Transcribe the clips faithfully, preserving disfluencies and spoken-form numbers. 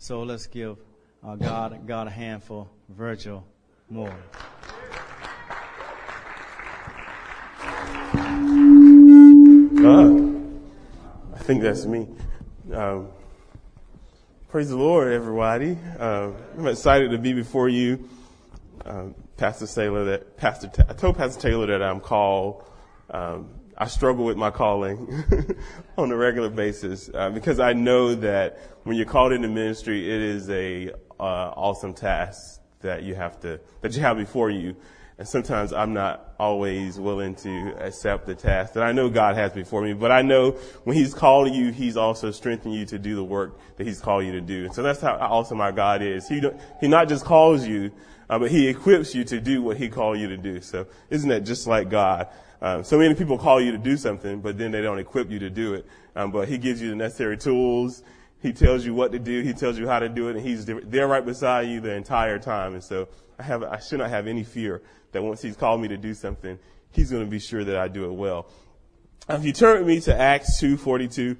So let's give uh, God, God a hand for Virgil Moore. God. I think that's me. Um, praise the Lord, everybody. Um, I'm excited to be before you. Um, Pastor Taylor, that Pastor, Ta- I told Pastor Taylor that I'm called. Um, I struggle with my calling on a regular basis uh, because I know that when you're called into ministry, it is a uh, awesome task that you have to that you have before you, and sometimes I'm not always willing to accept the task that I know God has before me. But I know when He's called you, He's also strengthening you to do the work that He's called you to do. And so that's how awesome our God is. He don't, He not just calls you, uh, but He equips you to do what He called you to do. So isn't that just like God? Um, so many people call you to do something, but then they don't equip you to do it. Um, but He gives you the necessary tools. He tells you what to do. He tells you how to do it, and He's there right beside you the entire time. And so I have, I should not have any fear that once He's called me to do something, He's going to be sure that I do it well. If you turn with me to Acts two forty-two.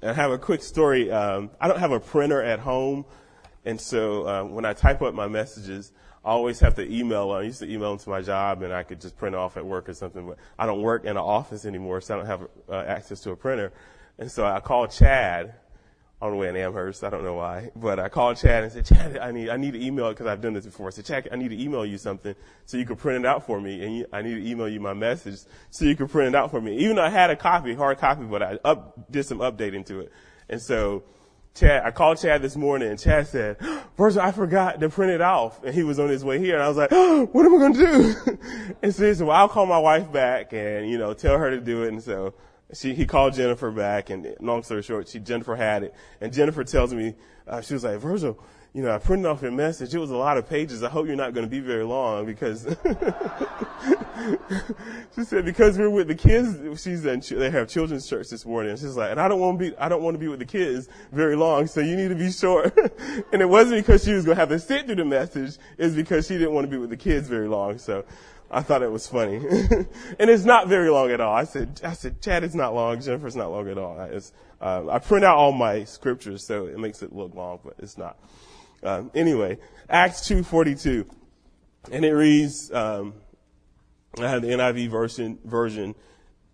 I have a quick story. Um, I don't have a printer at home. And so uh, when I type up my messages, I always have to email. I used to email them to my job, and I could just print off at work or something. But I don't work in an office anymore, so I don't have uh, access to a printer. And so I called Chad all the way in Amherst. I don't know why, but I called Chad and said, Chad, I need I need to email because I've done this before. I said, Chad, I need to email you something so you can print it out for me, and you, I need to email you my message so you can print it out for me. Even though I had a copy, hard copy, but I up, did some updating to it, and so. Chad, I called Chad this morning, and Chad said, Virgil, I forgot to print it off. And he was on his way here, and I was like, oh, what am I going to do? And so he said, well, I'll call my wife back and, you know, tell her to do it. And so she, he called Jennifer back, and long story short, she, Jennifer had it. And Jennifer tells me, uh, she was like, Virgil, you know, I printed off your message. It was a lot of pages. I hope you're not going to be very long because she said, because we're with the kids. She's in, they have children's church this morning. She's like, and I don't want to be, I don't want to be with the kids very long. So you need to be short. And it wasn't because she was going to have to sit through the message. It's because she didn't want to be with the kids very long. So I thought it was funny. And it's not very long at all. I said, I said, Chad, it's not long. Jennifer's not long at all. It's, uh, I print out all my scriptures, so it makes it look long, but it's not. Um, anyway, Acts two forty-two, and it reads, um, I have the N I V version, version.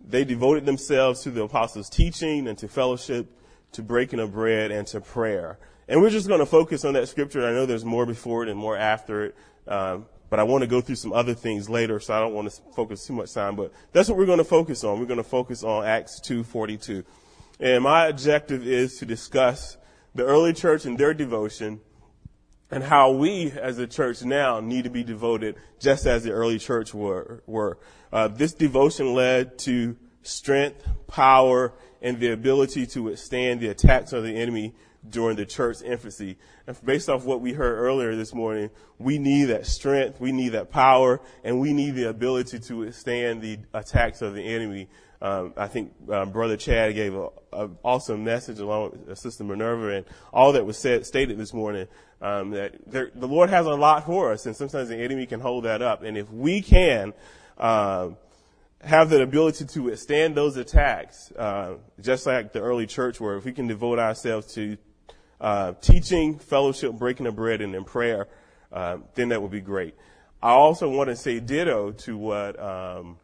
They devoted themselves to the apostles' teaching and to fellowship, to breaking of bread, and to prayer. And we're just going to focus on that scripture. I know there's more before it and more after it, um, but I want to go through some other things later, so I don't want to focus too much time. But that's what we're going to focus on. We're going to focus on Acts two forty-two. And my objective is to discuss the early church and their devotion, and how we as a church now need to be devoted just as the early church were. were. Uh, this devotion led to strength, power, and the ability to withstand the attacks of the enemy during the church's infancy. And based off what we heard earlier this morning, we need that strength, we need that power, and we need the ability to withstand the attacks of the enemy. Um, I think uh, Brother Chad gave an awesome message along with Sister Minerva and all that was said stated this morning, um, that there, the Lord has a lot for us, and sometimes the enemy can hold that up. And if we can um, have the ability to withstand those attacks, uh, just like the early church were, if we can devote ourselves to uh, teaching, fellowship, breaking of bread, and in prayer, uh, then that would be great. I also want to say ditto to what Um,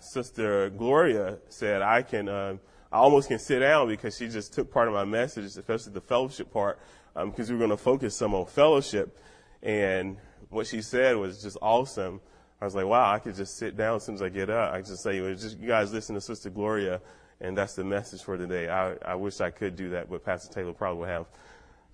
Sister Gloria said. I can, uh, I almost can sit down because she just took part of my message, especially the fellowship part, um, because we were going to focus some on fellowship, and what she said was just awesome. I was like, wow, I could just sit down as soon as I get up. I could just say, well, just, you guys listen to Sister Gloria, and that's the message for today. I, I wish I could do that, but Pastor Taylor probably would have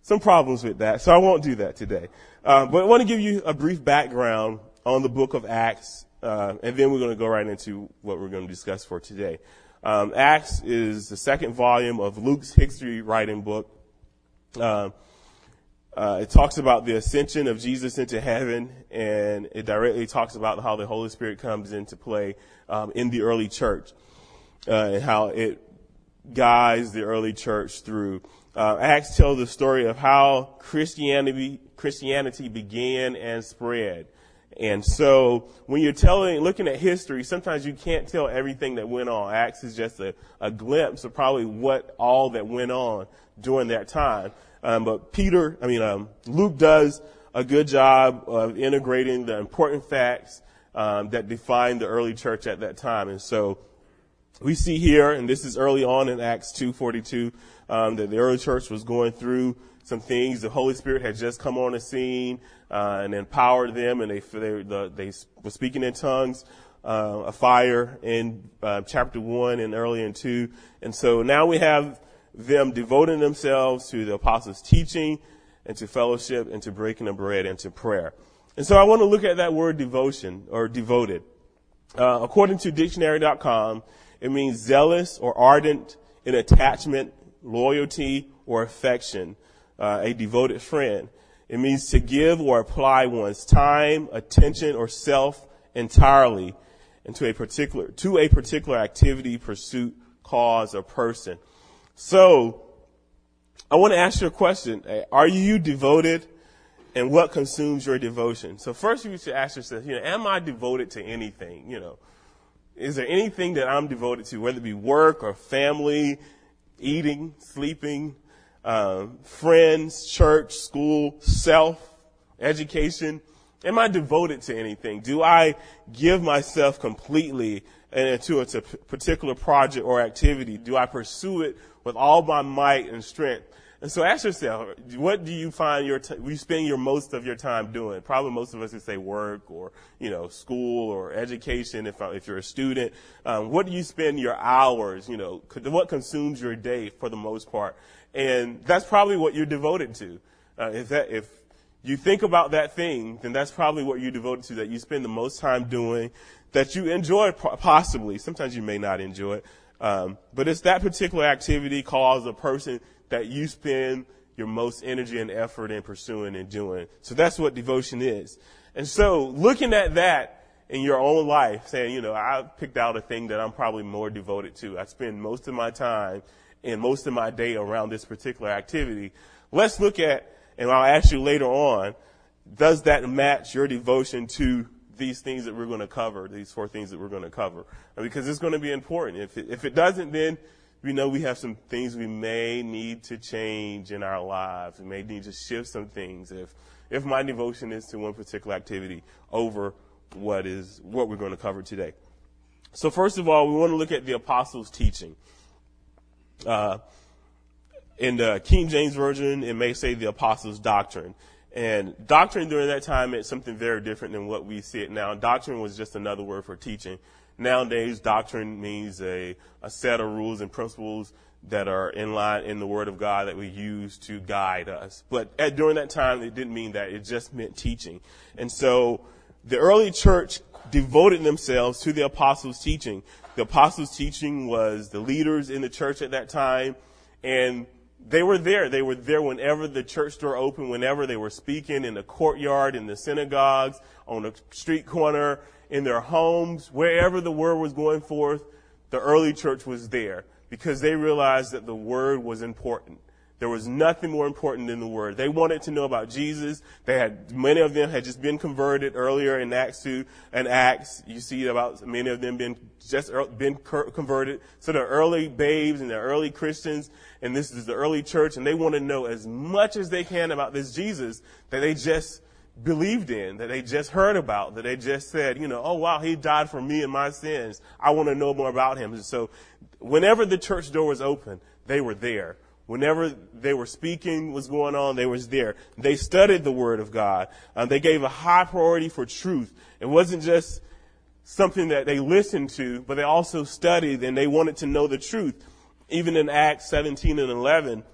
some problems with that, so I won't do that today. Uh, but I want to give you a brief background on the book of Acts. Uh, and then we're going to go right into what we're going to discuss for today. Um, Acts is the second volume of Luke's history writing book. Uh, uh, it talks about the ascension of Jesus into heaven, and it directly talks about how the Holy Spirit comes into play um, in the early church, uh, and how it guides the early church through. Uh, Acts tells the story of how Christianity Christianity began and spread, And so when you're telling, looking at history, sometimes you can't tell everything that went on. Acts is just a, a glimpse of probably what all that went on during that time. Um, but Peter, I mean, um, Luke does a good job of integrating the important facts um, that defined the early church at that time. And so we see here, and this is early on in Acts two forty-two, um, that the early church was going through some things. The Holy Spirit had just come on the scene uh, and empowered them, and they they, the, they were speaking in tongues, uh, a fire in uh, chapter one and early in two. And so now we have them devoting themselves to the apostles' teaching and to fellowship and to breaking of bread and to prayer. And so I want to look at that word devotion or devoted. Uh, according to dictionary dot com, it means zealous or ardent in attachment, loyalty, or affection. Uh, a devoted friend. It means to give or apply one's time, attention, or self entirely into a particular, to a particular activity, pursuit, cause, or person. So I want to ask you a question. Are you devoted, and what consumes your devotion? So first you should ask yourself, you know, am I devoted to anything? You know, is there anything that I'm devoted to, whether it be work or family, eating, sleeping, Um, friends, church, school, self, education? Am I devoted to anything? Do I give myself completely into a particular project or activity? Do I pursue it with all my might and strength? And so ask yourself, what do you find your t- you spend your most of your time doing? Probably most of us would say work or, you know, school or education if if you're a student. Um, what do you spend your hours, you know, what consumes your day for the most part? And that's probably what you're devoted to. Uh, if that, if you think about that thing, then that's probably what you're devoted to, that you spend the most time doing, that you enjoy possibly. Sometimes you may not enjoy it. Um, but it's that particular activity, cause, or person that you spend your most energy and effort in pursuing and doing. So that's what devotion is. And so looking at that in your own life, saying, you know, I picked out a thing that I'm probably more devoted to. I spend most of my time and most of my day around this particular activity. Let's look at, and I'll ask you later on, does that match your devotion to these things that we're going to cover, these four things that we're going to cover? Because it's going to be important. If it, if it doesn't, then we know we have some things we may need to change in our lives. We may need to shift some things if if my devotion is to one particular activity over what is what we're going to cover today. So first of all, we want to look at the apostles' teaching. Uh, in the King James Version, it may say the apostles' doctrine. And doctrine during that time meant something very different than what we see it now. Doctrine was just another word for teaching. Nowadays, doctrine means a, a set of rules and principles that are in line in the Word of God that we use to guide us. But at, during that time, it didn't mean that. It just meant teaching. And so the early church devoted themselves to the apostles' teaching. The apostles' teaching was the leaders in the church at that time, and they were there. They were there whenever the church door opened, whenever they were speaking, in the courtyard, in the synagogues, on the street corner, in their homes, wherever the word was going forth, the early church was there because they realized that the word was important. There was nothing more important than the word. They wanted to know about Jesus. They had, many of them had just been converted earlier in Acts two and Acts. You see about many of them been just been converted. So the early babes and the early Christians, and this is the early church, and they want to know as much as they can about this Jesus that they just believed in, that they just heard about, that they just said, you know, oh wow, he died for me and my sins. I want to know more about him. And so whenever the church door was open, they were there. Whenever they were speaking was going on, they was there. They studied the Word of God. Um, they gave a high priority for truth. It wasn't just something that they listened to, but they also studied and they wanted to know the truth. Even in Acts seventeen and eleven,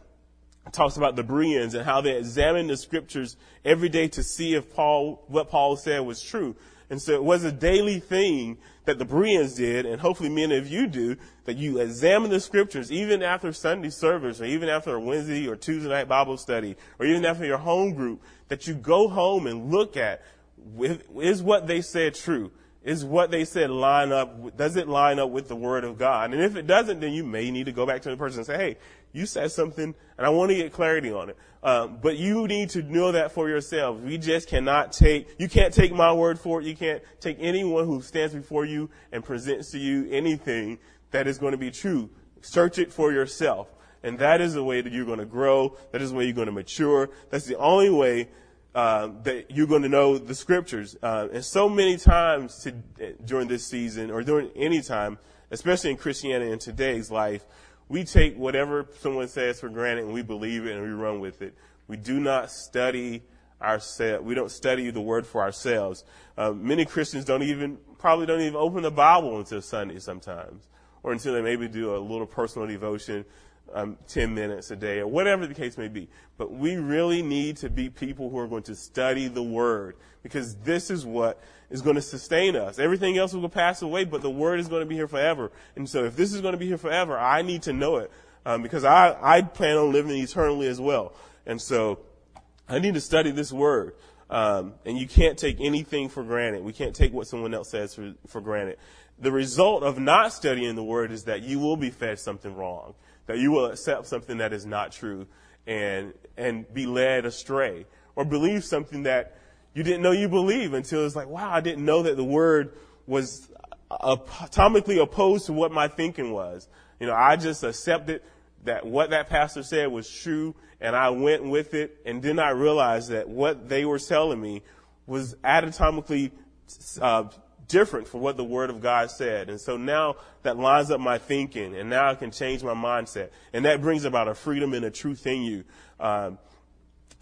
it talks about the Bereans and how they examined the Scriptures every day to see if Paul, what Paul said was true. And so it was a daily thing that the Bereans did, and hopefully many of you do, that you examine the Scriptures even after Sunday service or even after a Wednesday or Tuesday night Bible study or even after your home group, that you go home and look at, is what they said true? is what they said line up, does it line up with the Word of God? And if it doesn't, then you may need to go back to the person and say, hey, you said something, and I want to get clarity on it. Um, but you need to know that for yourselves. We just cannot take, you can't take my word for it. You can't take anyone who stands before you and presents to you anything that is going to be true. Search it for yourself. And that is the way that you're going to grow. That is the way you're going to mature. That's the only way uh, that you're going to know the Scriptures. Uh, and so many times to, during this season, or during any time, especially in Christianity in today's life, we take whatever someone says for granted, and we believe it, and we run with it. We do not study ourselves. We don't study the Word for ourselves. Uh, many Christians don't even, probably don't even open the Bible until Sunday sometimes, or until they maybe do a little personal devotion, um, ten minutes a day, or whatever the case may be. But we really need to be people who are going to study the Word, because this is what is going to sustain us. Everything else will pass away, but the Word is going to be here forever. And so if this is going to be here forever, I need to know it, um, because I, I plan on living eternally as well. And so I need to study this Word. Um, and you can't take anything for granted. We can't take what someone else says for, for granted. The result of not studying the Word is that you will be fed something wrong, that you will accept something that is not true and and be led astray, or believe something that you didn't know you believe until it's like, wow, I didn't know that the Word was atomically opposed to what my thinking was. You know, I just accepted that what that pastor said was true, and I went with it, and then I realized that what they were telling me was atomically uh, different from what the Word of God said. And so now that lines up my thinking, and now I can change my mindset. And that brings about a freedom and a truth in you. Um,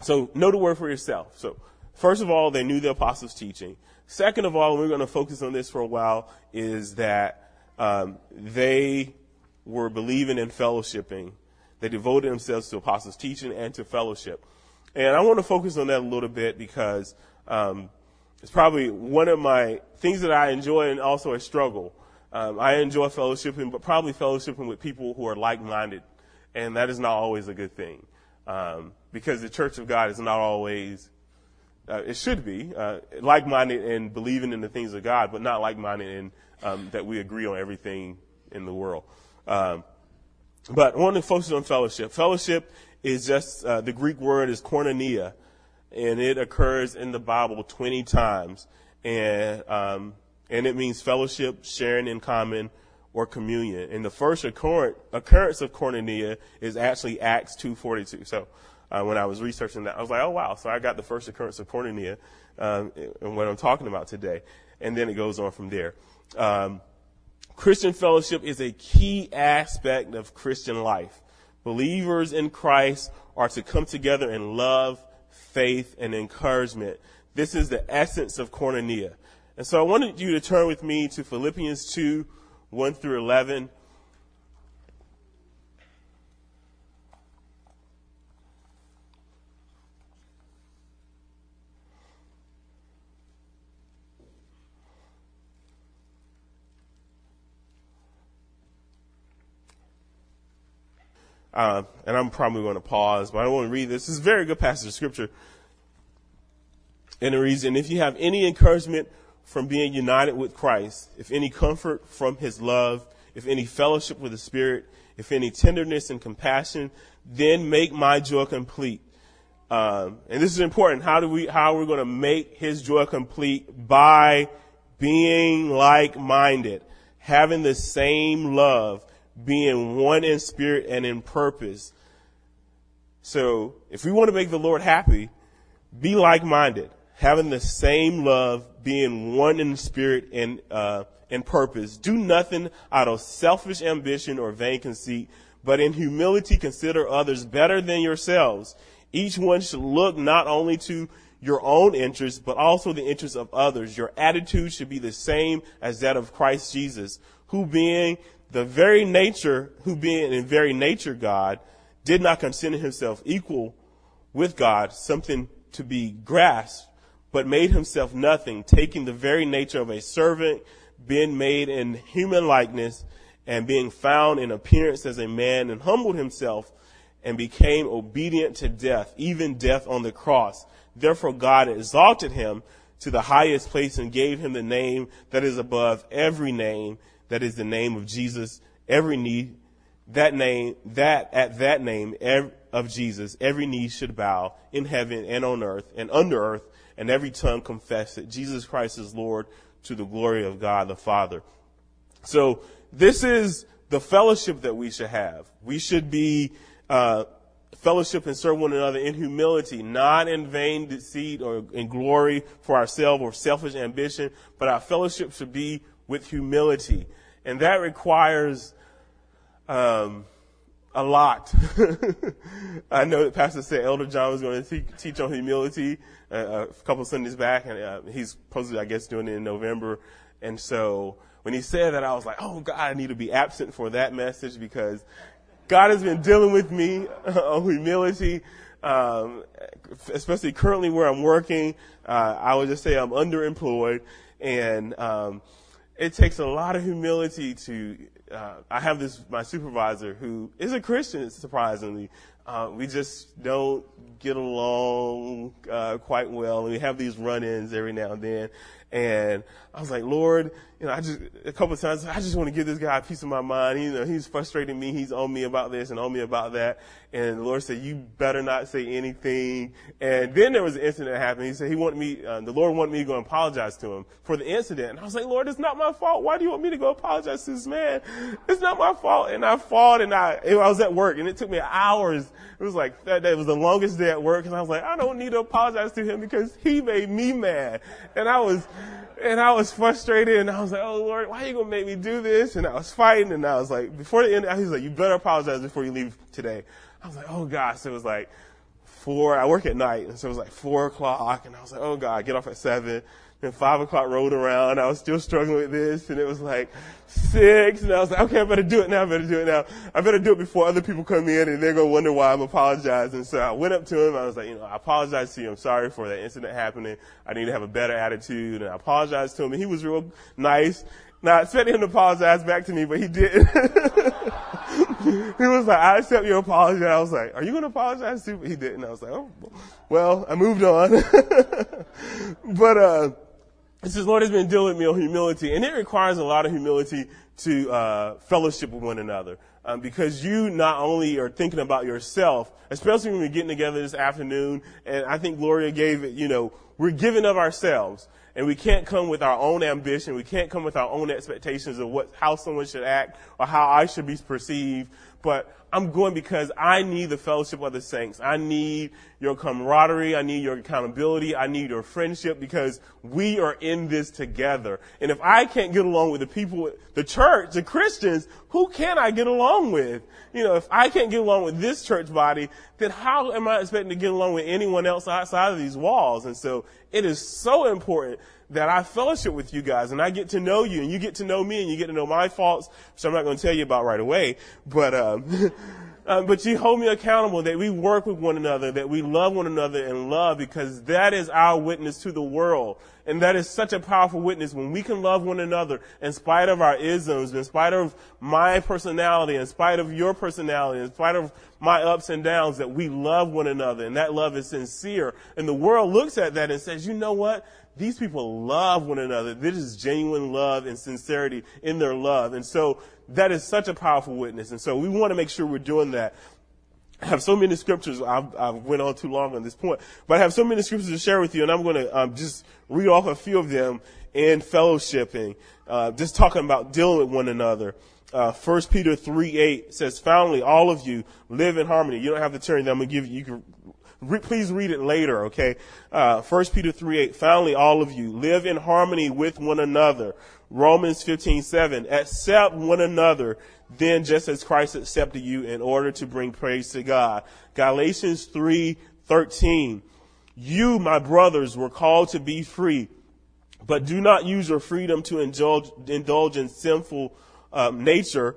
so know the Word for yourself. So first of all, they knew the apostles' teaching. Second of all, we're going to focus on this for a while, is that um, they were believing and fellowshipping. They devoted themselves to apostles' teaching and to fellowship. And I want to focus on that a little bit because um, it's probably one of my things that I enjoy, and also a struggle. Um, I enjoy fellowshipping, but probably fellowshipping with people who are like-minded, and that is not always a good thing, um, because the Church of God is not always, uh, it should be, uh, like-minded and believing in the things of God, but not like-minded in um, that we agree on everything in the world. Um, but I want to focus on fellowship. Fellowship is just, uh, the Greek word is koinonia, and it occurs in the Bible twenty times. And, um, and it means fellowship, sharing in common, or communion. And the first occurrence, occurrence of koinonia is actually Acts two forty-two. So, uh, when I was researching that, I was like, oh wow. So I got the first occurrence of koinonia, um, and what I'm talking about today. And then it goes on from there. Um, Christian fellowship is a key aspect of Christian life. Believers in Christ are to come together in love, faith, and encouragement. This is the essence of koinonia. And so I wanted you to turn with me to Philippians two, one through eleven. Uh, and I'm probably going to pause, but I want to read this. This is a very good passage of Scripture. And it reads, and if you have any encouragement from being united with Christ, if any comfort from his love, if any fellowship with the Spirit, if any tenderness and compassion, then make my joy complete. Um, and this is important. How do we, how are we going to make his joy complete? By being like-minded, having the same love, being one in spirit and in purpose. So if we want to make the Lord happy, be like-minded, having the same love, being one in spirit and uh, in purpose. Do nothing out of selfish ambition or vain conceit, but in humility consider others better than yourselves. Each one should look not only to your own interests, but also the interests of others. Your attitude should be the same as that of Christ Jesus, who being The very nature, who being in very nature God, did not consider himself equal with God, something to be grasped, but made himself nothing, taking the very nature of a servant, being made in human likeness, and being found in appearance as a man, and humbled himself, and became obedient to death, even death on the cross. Therefore God exalted him to the highest place and gave him the name that is above every name, that is the name of Jesus. Every knee, that name, that at that name every, of Jesus, every knee should bow in heaven and on earth and under earth, and every tongue confess that Jesus Christ is Lord, to the glory of God the Father. So this is the fellowship that we should have. We should be uh fellowship and serve one another in humility, not in vain deceit or in glory for ourselves or selfish ambition, but our fellowship should be with humility. And that requires um a lot. I know that Pastor said Elder John was going to te- teach on humility uh, a couple Sundays back, and uh, he's supposed to, I guess, doing it in November. And so when he said that, I was like, oh, God, I need to be absent for that message, because God has been dealing with me on humility, um, especially currently where I'm working. Uh, I would just say I'm underemployed, and um, it takes a lot of humility to Uh, I have this, my supervisor, who is a Christian, surprisingly. Uh, we just don't get along, uh, quite well. And we have these run-ins every now and then. And I was like, Lord, you know, I just, a couple of times, I just want to give this guy a piece of my mind. You know, he's frustrating me. He's on me about this and on me about that. And the Lord said, you better not say anything. And then there was an incident that happened. He said he wanted me, uh, the Lord wanted me to go and apologize to him for the incident. And I was like, Lord, it's not my fault. Why do you want me to go apologize to this man? It's not my fault. And I fought, and I, I was at work, and it took me hours. It was like, that day was the longest day at work. And I was like, I don't need to apologize to him because he made me mad. And I was, and I was frustrated, and I was like, oh, Lord, why are you going to make me do this? And I was fighting, and I was like, before the end, he was like, you better apologize before you leave today. I was like, oh, gosh. So it was like four. I work at night, and so it was like four o'clock, and I was like, oh, God, I get off at seven. Then five o'clock rolled around. I was still struggling with this, and it was like six, and I was like, okay, I better do it now. I better do it now. I better do it before other people come in, and they're going to wonder why I'm apologizing. So I went up to him. I was like, you know, I apologize to you. I'm sorry for that incident happening. I need to have a better attitude, and I apologized to him, and he was real nice. Now, I expected him to apologize back to me, but he didn't. He was like, I accept your apology. I was like, are you going to apologize to me? But he didn't. I was like, oh, well, I moved on. But, uh, It says, Lord has been dealing with me on humility, and it requires a lot of humility to uh fellowship with one another, um, because you not only are thinking about yourself, especially when we're getting together this afternoon, and I think Gloria gave it, you know, we're giving of ourselves, and we can't come with our own ambition. We can't come with our own expectations of what how someone should act or how I should be perceived, but I'm going because I need the fellowship of the saints. I need your camaraderie. I need your accountability. I need your friendship, because we are in this together. And if I can't get along with the people, the church, the Christians, who can I get along with? You know, if I can't get along with this church body, then how am I expecting to get along with anyone else outside of these walls? And so it is so important that I fellowship with you guys, and I get to know you, and you get to know me, and you get to know my faults, which I'm not going to tell you about right away. But um, um, but you hold me accountable, that we work with one another, that we love one another in love, because that is our witness to the world. And that is such a powerful witness when we can love one another in spite of our isms, in spite of my personality, in spite of your personality, in spite of my ups and downs, that we love one another, and that love is sincere. And the world looks at that and says, you know what? These people love one another. This is genuine love and sincerity in their love. And so that is such a powerful witness. And so we want to make sure we're doing that. I have so many scriptures. I've, I've went on too long on this point, but I have so many scriptures to share with you, and I'm going to um, just read off a few of them in fellowshipping, uh, just talking about dealing with one another. Uh, First Peter three eight says, finally, all of you live in harmony. You don't have to turn them. I'm going to give you, you can Re- please read it later, okay? Uh, First Peter three eight, finally, all of you, live in harmony with one another. Romans fifteen seven, accept one another, then just as Christ accepted you, in order to bring praise to God. Galatians three thirteen, you, my brothers, were called to be free, but do not use your freedom to indulge, indulge in sinful um, nature.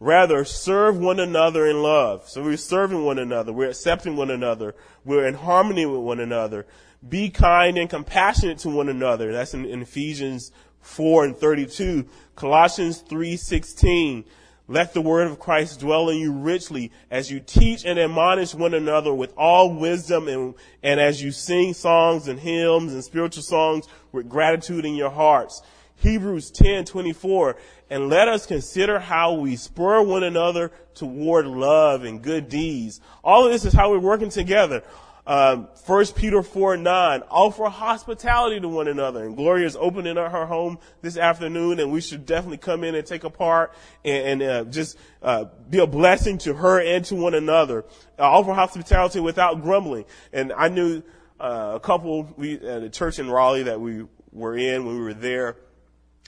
Rather, serve one another in love. So we're serving one another. We're accepting one another. We're in harmony with one another. Be kind and compassionate to one another. That's in, in Ephesians four and thirty-two. Colossians three sixteen. Let the word of Christ dwell in you richly as you teach and admonish one another with all wisdom, and, and as you sing songs and hymns and spiritual songs with gratitude in your hearts. Hebrews ten twenty-four, and let us consider how we spur one another toward love and good deeds. All of this is how we're working together. Um, First Peter four nine, offer hospitality to one another. And Gloria is opening up her home this afternoon, and we should definitely come in and take a part and, and uh, just uh, be a blessing to her and to one another. Uh, offer hospitality without grumbling. And I knew uh, a couple we, at a church in Raleigh that we were in when we were there.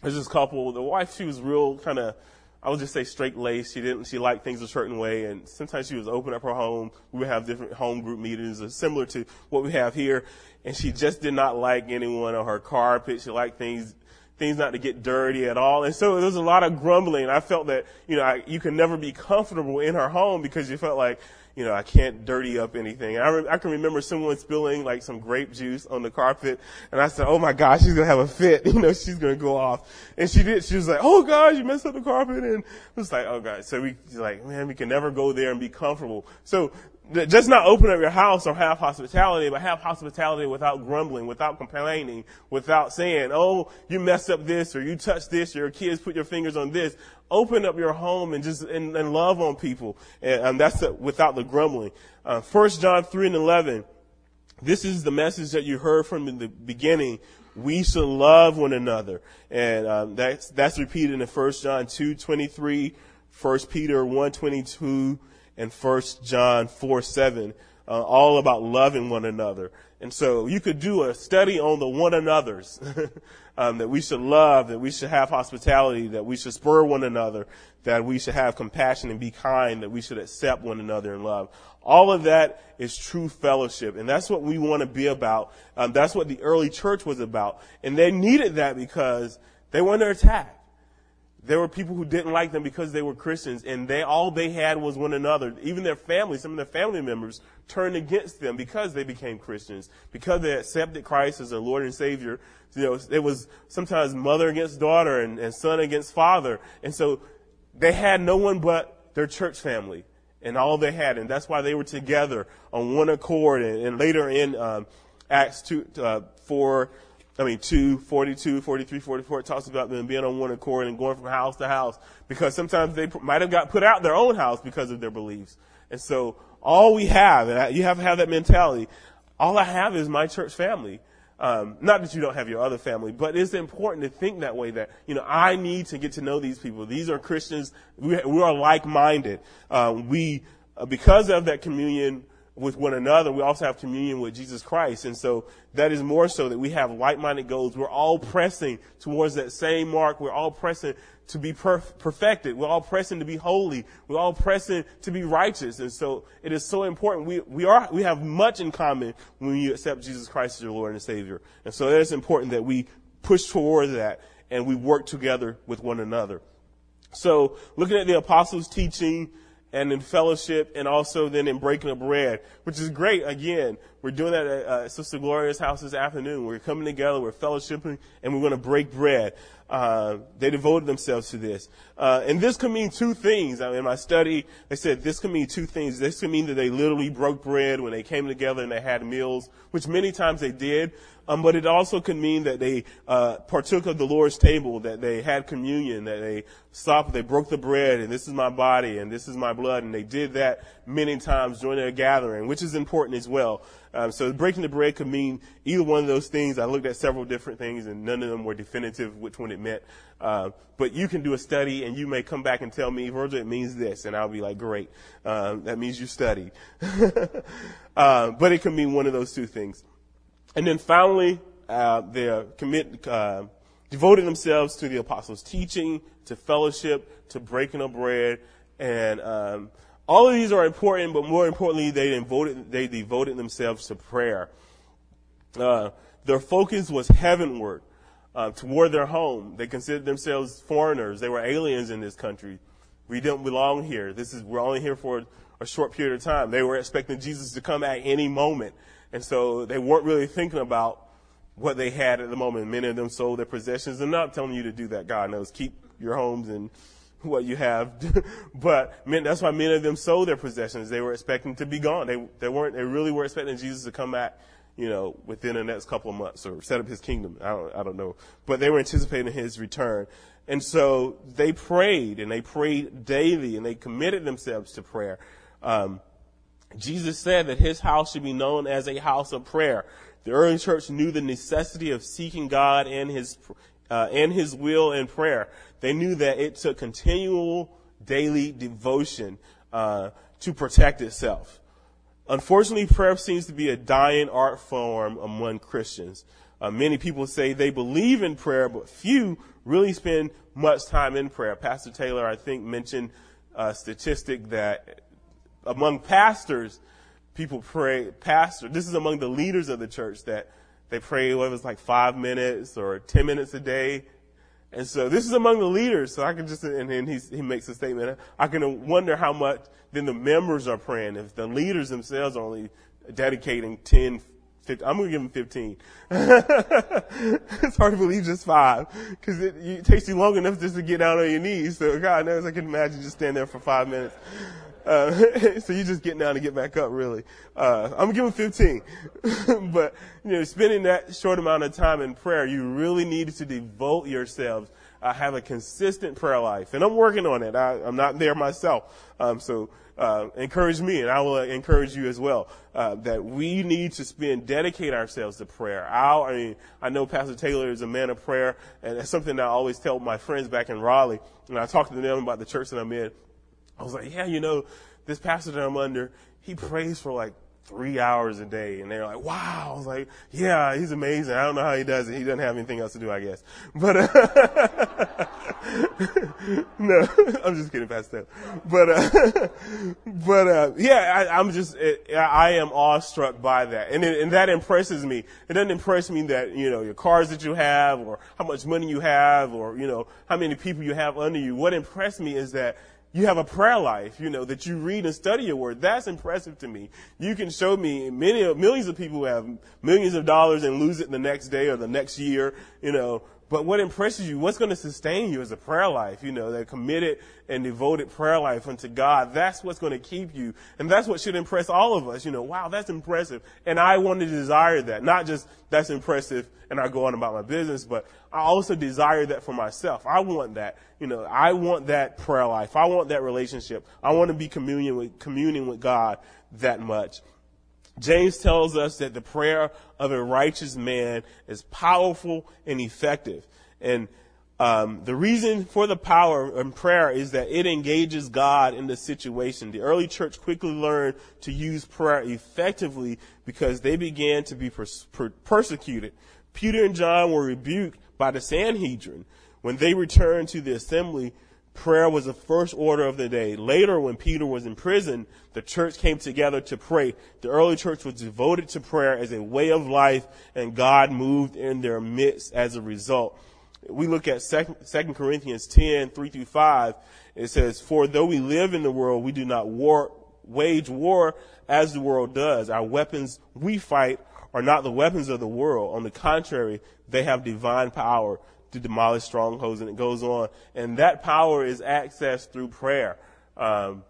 There's this couple, the wife, she was real kind of, I would just say straight-laced. She didn't, she liked things a certain way, and sometimes she was open up her home. We would have different home group meetings similar to what we have here, and she just did not like anyone on her carpet. She liked things, things not to get dirty at all. And so there was a lot of grumbling. I felt that, you know, I, you can never be comfortable in her home because you felt like, you know, I can't dirty up anything. I, re- I can remember someone spilling like some grape juice on the carpet, and I said, "Oh my gosh, she's gonna have a fit. You know, she's gonna go off." And she did. She was like, "Oh gosh, you messed up the carpet." And I was like, "Oh God." So we like, man, we can never go there and be comfortable. So th- just not open up your house or have hospitality, but have hospitality without grumbling, without complaining, without saying, "Oh, you messed up this," or "You touched this," or "Your kids put your fingers on this." Open up your home and just and, and love on people, and, and that's the, without the grumbling. Uh, First John three and eleven. This is the message that you heard from the beginning. We should love one another, and um, that's that's repeated in First John two twenty-three, First Peter one twenty-two, and First John four seven. Uh, all about loving one another. And so you could do a study on the one another's, um, that we should love, that we should have hospitality, that we should spur one another, that we should have compassion and be kind, that we should accept one another in love. All of that is true fellowship, and that's what we want to be about. Um, that's what the early church was about, and they needed that because they were under attack. There were people who didn't like them because they were Christians, and they all they had was one another. Even their family, some of their family members turned against them because they became Christians, because they accepted Christ as their Lord and Savior. You know, it was sometimes mother against daughter and, and son against father. And so they had no one but their church family and all they had, and that's why they were together on one accord. And, and later in um, Acts two, uh, four, I mean, two, forty-two, forty-three, forty-four, it talks about them being on one accord and going from house to house, because sometimes they might have got put out their own house because of their beliefs. And so all we have, and I, you have to have that mentality, all I have is my church family. Um, not that you don't have your other family, but it's important to think that way, that, you know, I need to get to know these people. These are Christians. We, we are like-minded. Uh, we, uh, because of that communion with one another, we also have communion with Jesus Christ. And so that is more so that we have like-minded goals. We're all pressing towards that same mark. We're all pressing to be perf- perfected. We're all pressing to be holy. We're all pressing to be righteous. And so it is so important. We, we are, we have much in common when you accept Jesus Christ as your Lord and Savior. And so it is important that we push towards that and we work together with one another. So looking at the apostles' teaching, and in fellowship, and also then in breaking of bread, which is great. Again, we're doing that at uh, Sister Gloria's house this afternoon. We're coming together, we're fellowshipping, and we're going to break bread. Uh, they devoted themselves to this. Uh, and this can mean two things. I mean, in my study, they said this can mean two things. This can mean that they literally broke bread when they came together and they had meals, which many times they did. Um, but it also can mean that they uh, partook of the Lord's table, that they had communion, that they stopped, they broke the bread, and this is my body, and this is my blood. And they did that many times during their gathering, which is important as well. Um, so breaking the bread could mean either one of those things. I looked at several different things, and none of them were definitive which one it meant. Uh, but you can do a study, and you may come back and tell me, Virgil, it means this. And I'll be like, great. Um, that means you studied. uh, but it can mean one of those two things. And then finally, uh, they commit, uh, devoted themselves to the apostles' teaching, to fellowship, to breaking of bread, and um all of these are important, but more importantly, they devoted, they devoted themselves to prayer. Uh, their focus was heavenward, uh, toward their home. They considered themselves foreigners. They were aliens in this country. We don't belong here. This is, we're only here for a short period of time. They were expecting Jesus to come at any moment. And so they weren't really thinking about what they had at the moment. Many of them sold their possessions. I'm not telling you to do that, God knows. Keep your homes and what you have. But man, that's why many of them sold their possessions. They were expecting to be gone. They they weren't. They really were expecting Jesus to come back, you know, within the next couple of months or set up his kingdom. I don't I don't know. But they were anticipating his return. And so they prayed, and they prayed daily, and they committed themselves to prayer. Um, Jesus said that his house should be known as a house of prayer. The early church knew the necessity of seeking God and his uh, and his will in prayer. They knew that it took continual daily devotion uh, to protect itself. Unfortunately, prayer seems to be a dying art form among Christians. Uh, many people say they believe in prayer, but few really spend much time in prayer. Pastor Taylor, I think, mentioned a statistic that among pastors, people pray, pastor, this is among the leaders of the church, that they pray, whether it's like five minutes or ten minutes a day. And so this is among the leaders. So I can just, and then he's, he makes a statement. I can wonder how much then the members are praying. If the leaders themselves are only dedicating ten, fifteen, I'm going to give them fifteen. It's hard to believe just five, because it, it takes you long enough just to get down on your knees. So God knows, I can imagine just standing there for five minutes. Uh, so you're just getting down to get back up, really. Uh, I'm giving fifteen. But, you know, spending that short amount of time in prayer, you really need to devote yourselves, uh, have a consistent prayer life. And I'm working on it. I, I'm not there myself. Um, so, uh, encourage me, and I will encourage you as well, uh, that we need to spend, dedicate ourselves to prayer. I'll, I mean, I know Pastor Taylor is a man of prayer, and that's something that I always tell my friends back in Raleigh. And I talk to them about the church that I'm in. I was like, yeah, you know, this pastor that I'm under, he prays for like three hours a day. And they're like, wow. I was like, yeah, he's amazing. I don't know how he does it. He doesn't have anything else to do, I guess. But, uh, no, I'm just kidding, Pastor. But, uh, but, uh, yeah, I, I'm just, it, I am awestruck by that. And it, and that impresses me. It doesn't impress me that, you know, your cars that you have, or how much money you have, or, you know, how many people you have under you. What impressed me is that you have a prayer life, you know, that you read and study your word. That's impressive to me. You can show me many millions of people who have millions of dollars and lose it the next day or the next year, you know. But what impresses you, what's going to sustain you, is a prayer life, you know, that committed and devoted prayer life unto God. That's what's going to keep you. And that's what should impress all of us. You know, wow, that's impressive. And I want to desire that. Not just that's impressive and I go on about my business, but I also desire that for myself. I want that. You know, I want that prayer life. I want that relationship. I want to be communion with, communing with God that much. James tells us that the prayer of a righteous man is powerful and effective. And um, the reason for the power in prayer is that it engages God in the situation. The early church quickly learned to use prayer effectively because they began to be pers- per- persecuted. Peter and John were rebuked by the Sanhedrin. When they returned to the assembly, prayer was the first order of the day. Later, when Peter was in prison, the church came together to pray. The early church was devoted to prayer as a way of life, and God moved in their midst as a result. We look at Second Corinthians ten, three through five. It says, "For though we live in the world, we do not war, wage war as the world does. Our weapons we fight are not the weapons of the world. On the contrary, they have divine power to demolish strongholds," and it goes on. And that power is accessed through prayer. Um,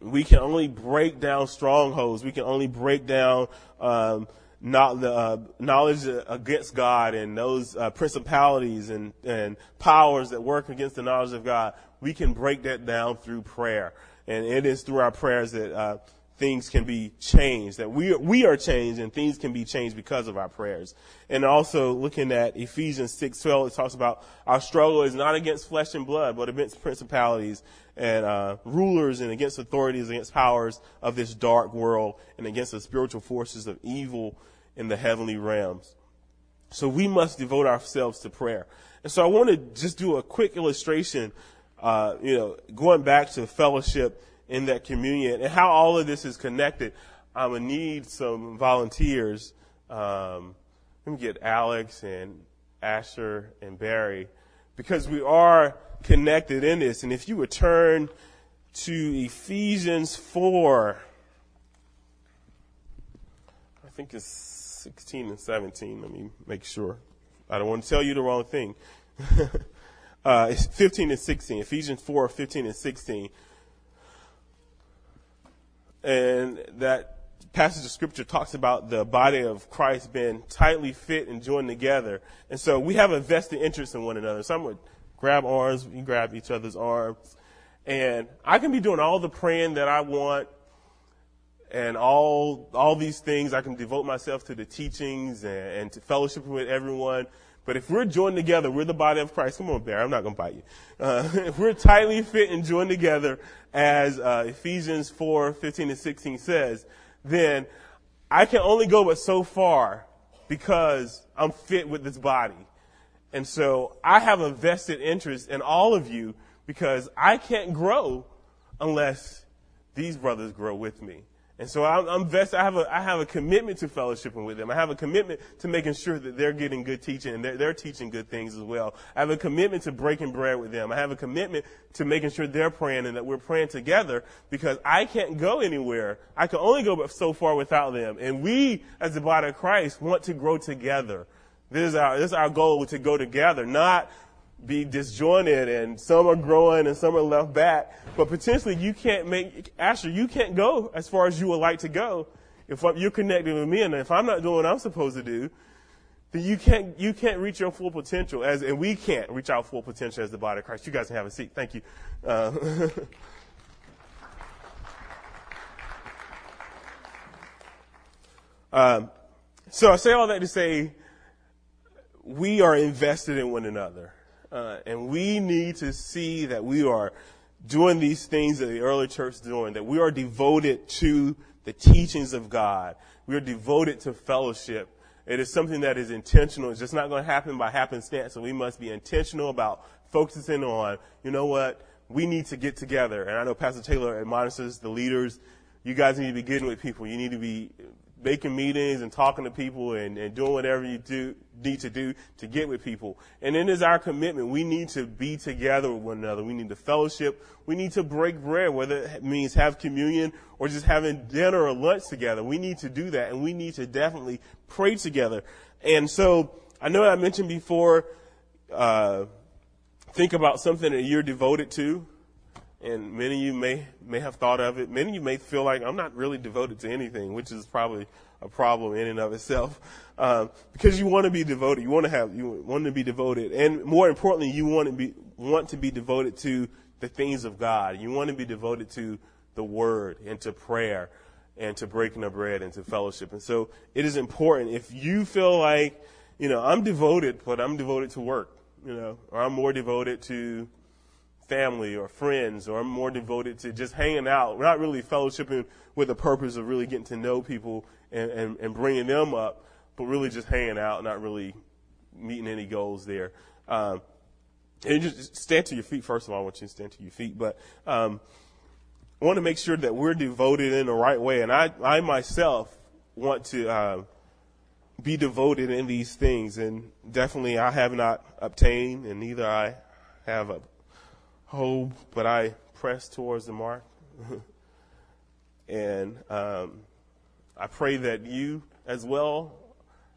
we can only break down strongholds. We can only break down um, not the uh, knowledge against God and those uh, principalities and, and powers that work against the knowledge of God. We can break that down through prayer, and it is through our prayers that uh, things can be changed. That we we are changed, and things can be changed because of our prayers. And also looking at Ephesians six twelve, it talks about our struggle is not against flesh and blood, but against principalities and uh rulers, and against authorities, against powers of this dark world, and against the spiritual forces of evil in the heavenly realms. So we must devote ourselves to prayer. And so I want to just do a quick illustration, uh, you know, going back to fellowship in that communion and how all of this is connected. I'm going to need some volunteers. Um, let me get Alex and Asher and Barry, because we are connected in this. And if you would turn to Ephesians four, I think it's sixteen and seventeen. Let me make sure. I don't want to tell you the wrong thing. uh, fifteen and sixteen, Ephesians four, fifteen and sixteen. And that passage of scripture talks about the body of Christ being tightly fit and joined together. And so we have a vested interest in one another. So I'm going to grab arms, we grab each other's arms. And I can be doing all the praying that I want and all all these things. I can devote myself to the teachings and, and to fellowship with everyone. But if we're joined together, we're the body of Christ. Come on, Barry, I'm not going to bite you. Uh, if we're tightly fit and joined together, as uh, Ephesians four, fifteen and sixteen says, then I can only go but so far because I'm fit with this body. And so I have a vested interest in all of you, because I can't grow unless these brothers grow with me. And so I'm, I'm vested. I have a, I have a commitment to fellowshipping with them. I have a commitment to making sure that they're getting good teaching and they're, they're teaching good things as well. I have a commitment to breaking bread with them. I have a commitment to making sure they're praying and that we're praying together, because I can't go anywhere. I can only go so far without them. And we, as the body of Christ, want to grow together. This is our, this is our goal, to go together, not be disjointed and some are growing and some are left back. But potentially you can't make, Asher, you can't go as far as you would like to go if you're connected with me. And if I'm not doing what I'm supposed to do, then you can't, you can't reach your full potential as, and we can't reach our full potential as the body of Christ. You guys can have a seat. Thank you. Uh, um, so I say all that to say we are invested in one another. Uh, and we need to see that we are doing these things that the early church is doing, that we are devoted to the teachings of God. We are devoted to fellowship. It is something that is intentional. It's just not going to happen by happenstance. So we must be intentional about focusing on, you know what, we need to get together. And I know Pastor Taylor admonishes the leaders, you guys need to be getting with people. You need to be making meetings and talking to people and, and doing whatever you do need to do to get with people. And it is our commitment. We need to be together with one another. We need to fellowship. We need to break bread, whether it means have communion or just having dinner or lunch together. We need to do that, and we need to definitely pray together. And so I know I mentioned before, uh, think about something that you're devoted to. And many of you may, may have thought of it. Many of you may feel like I'm not really devoted to anything, which is probably a problem in and of itself, um, because you want to be devoted. You want to have, you want to be devoted. And more importantly, you want to be, want to be devoted to the things of God. You want to be devoted to the word and to prayer and to breaking of bread and to fellowship. And so it is important. If you feel like, you know, I'm devoted, but I'm devoted to work, you know, or I'm more devoted to family or friends, or I'm more devoted to just hanging out. We're not really fellowshipping with the purpose of really getting to know people and, and, and bringing them up, but really just hanging out, not really meeting any goals there. Um, and just stand to your feet. First of all, I want you to stand to your feet, but um, I want to make sure that we're devoted in the right way. And I, I myself want to uh, be devoted in these things. And definitely I have not obtained, and neither I have a hope, but I press towards the mark. And um, I pray that you as well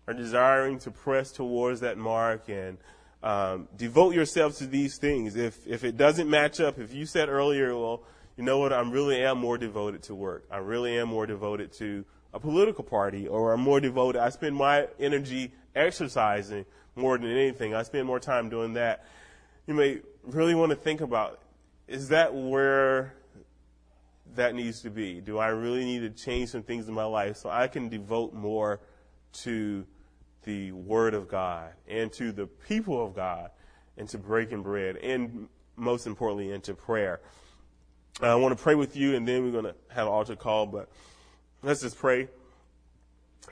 are desiring to press towards that mark and um, devote yourself to these things. If if it doesn't match up, if you said earlier, well, you know what, I really am more devoted to work. I really am more devoted to a political party, or I'm more devoted. I spend my energy exercising more than anything. I spend more time doing that. You may really want to think about, is that where that needs to be? Do I really need to change some things in my life so I can devote more to the Word of God and to the people of God and to breaking bread and, most importantly, into prayer? I want to pray with you, and then we're going to have an altar call, but let's just pray.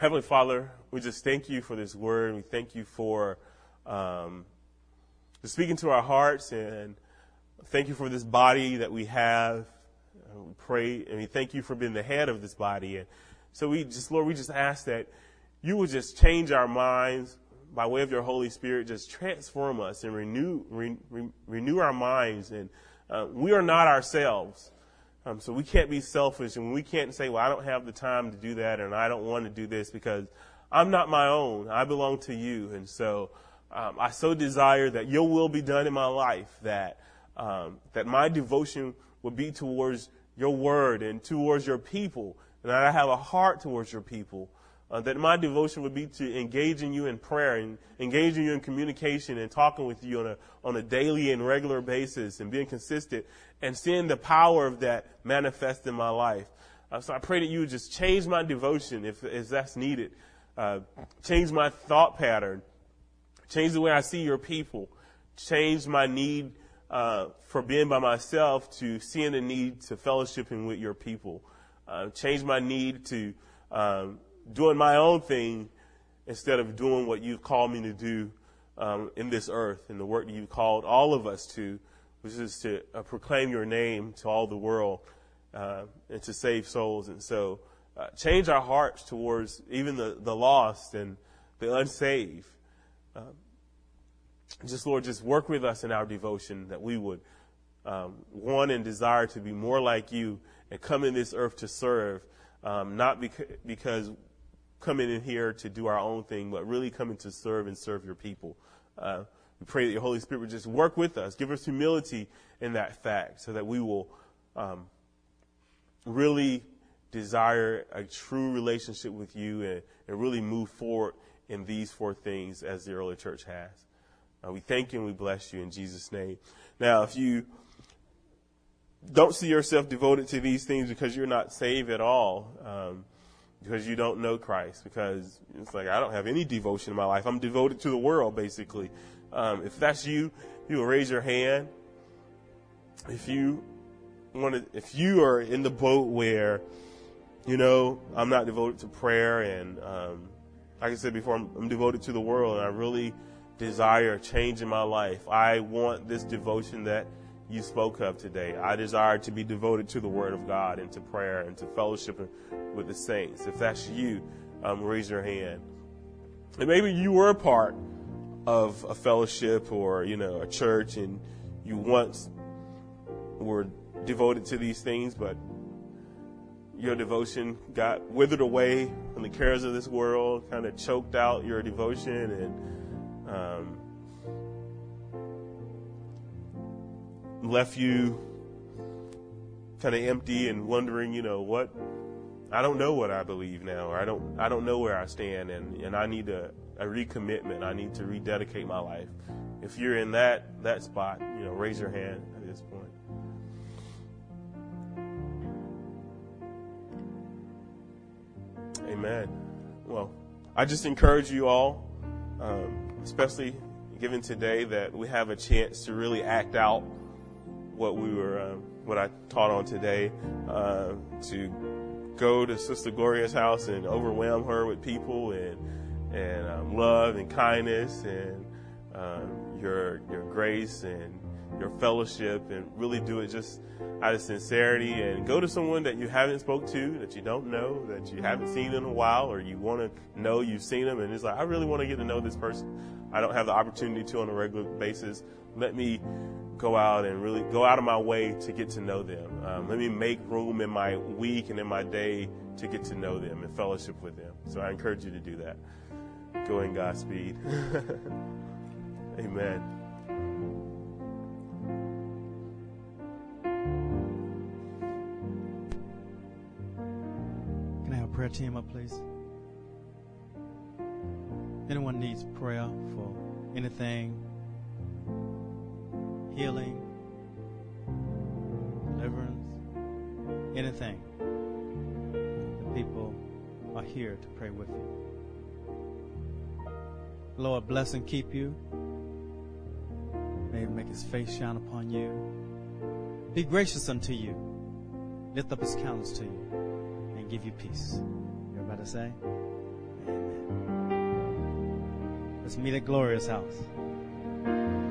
Heavenly Father, we just thank you for this Word. We thank you for um speaking to our hearts, and thank you for this body that we have. We pray, and we thank you for being the head of this body. And so we just, Lord, we just ask that you would just change our minds by way of your Holy Spirit. Just transform us and renew re, re, renew our minds. And uh, we are not ourselves, um, so we can't be selfish, and we can't say, well, I don't have the time to do that, and I don't want to do this, because I'm not my own. I belong to you. And so Um, I so desire that your will be done in my life, that um, that my devotion would be towards your word and towards your people, and that I have a heart towards your people, uh, that my devotion would be to engaging you in prayer and engaging you in communication and talking with you on a on a daily and regular basis and being consistent and seeing the power of that manifest in my life. Uh, so I pray that you would just change my devotion if, if that's needed, uh, change my thought pattern, change the way I see your people, change my need uh, for being by myself to seeing the need to fellowshipping with your people, uh, change my need to um, doing my own thing instead of doing what you've called me to do um, in this earth and the work that you've called all of us to, which is to uh, proclaim your name to all the world uh, and to save souls. And so uh, change our hearts towards even the, the lost and the unsaved. Um, just, Lord, just work with us in our devotion that we would um, want and desire to be more like you and come in this earth to serve, um, not beca- because coming in here to do our own thing, but really coming to serve and serve your people. Uh, we pray that your Holy Spirit would just work with us, give us humility in that fact so that we will um, really desire a true relationship with you and, and really move forward in these four things as the early church has. Uh, we thank you and we bless you in Jesus' name. Now, if you don't see yourself devoted to these things because you're not saved at all, um, because you don't know Christ, because it's like, I don't have any devotion in my life. I'm devoted to the world, basically. Um, if that's you, you will raise your hand. If you want to, if you are in the boat where, you know, I'm not devoted to prayer and, um, like I said before, I'm, I'm devoted to the world, and I really desire a change in my life. I want this devotion that you spoke of today. I desire to be devoted to the Word of God and to prayer and to fellowship with the saints. If that's you, um, raise your hand. And maybe you were a part of a fellowship or, you know, a church, and you once were devoted to these things, but your devotion got withered away from the cares of this world, kind of choked out your devotion, and um, left you kind of empty and wondering, you know, what, I don't know what I believe now, or I don't, I don't know where I stand, and, and I need a, a recommitment. I need to rededicate my life. If you're in that, that spot, you know, raise your hand at this point. Amen. Well, I just encourage you all, um, especially given today, that we have a chance to really act out what we were, um, what I taught on today, uh, to go to Sister Gloria's house and overwhelm her with people and and um, love and kindness and um, your your grace and your fellowship, and really do it just out of sincerity, and go to someone that you haven't spoke to, that you don't know, that you haven't seen in a while, or you want to know you've seen them, and it's like, I really want to get to know this person. I don't have the opportunity to on a regular basis. Let me go out and really go out of my way to get to know them. Um, let me make room in my week and in my day to get to know them and fellowship with them. So I encourage you to do that. Go in Godspeed. Amen. Prayer team up, please. Anyone needs prayer for anything, healing, deliverance, anything, the people are here to pray with you. Lord, bless and keep you. May He make His face shine upon you. Be gracious unto you. Lift up His countenance to you. Give you peace. You're about to say, Amen. Let's meet at Gloria's house.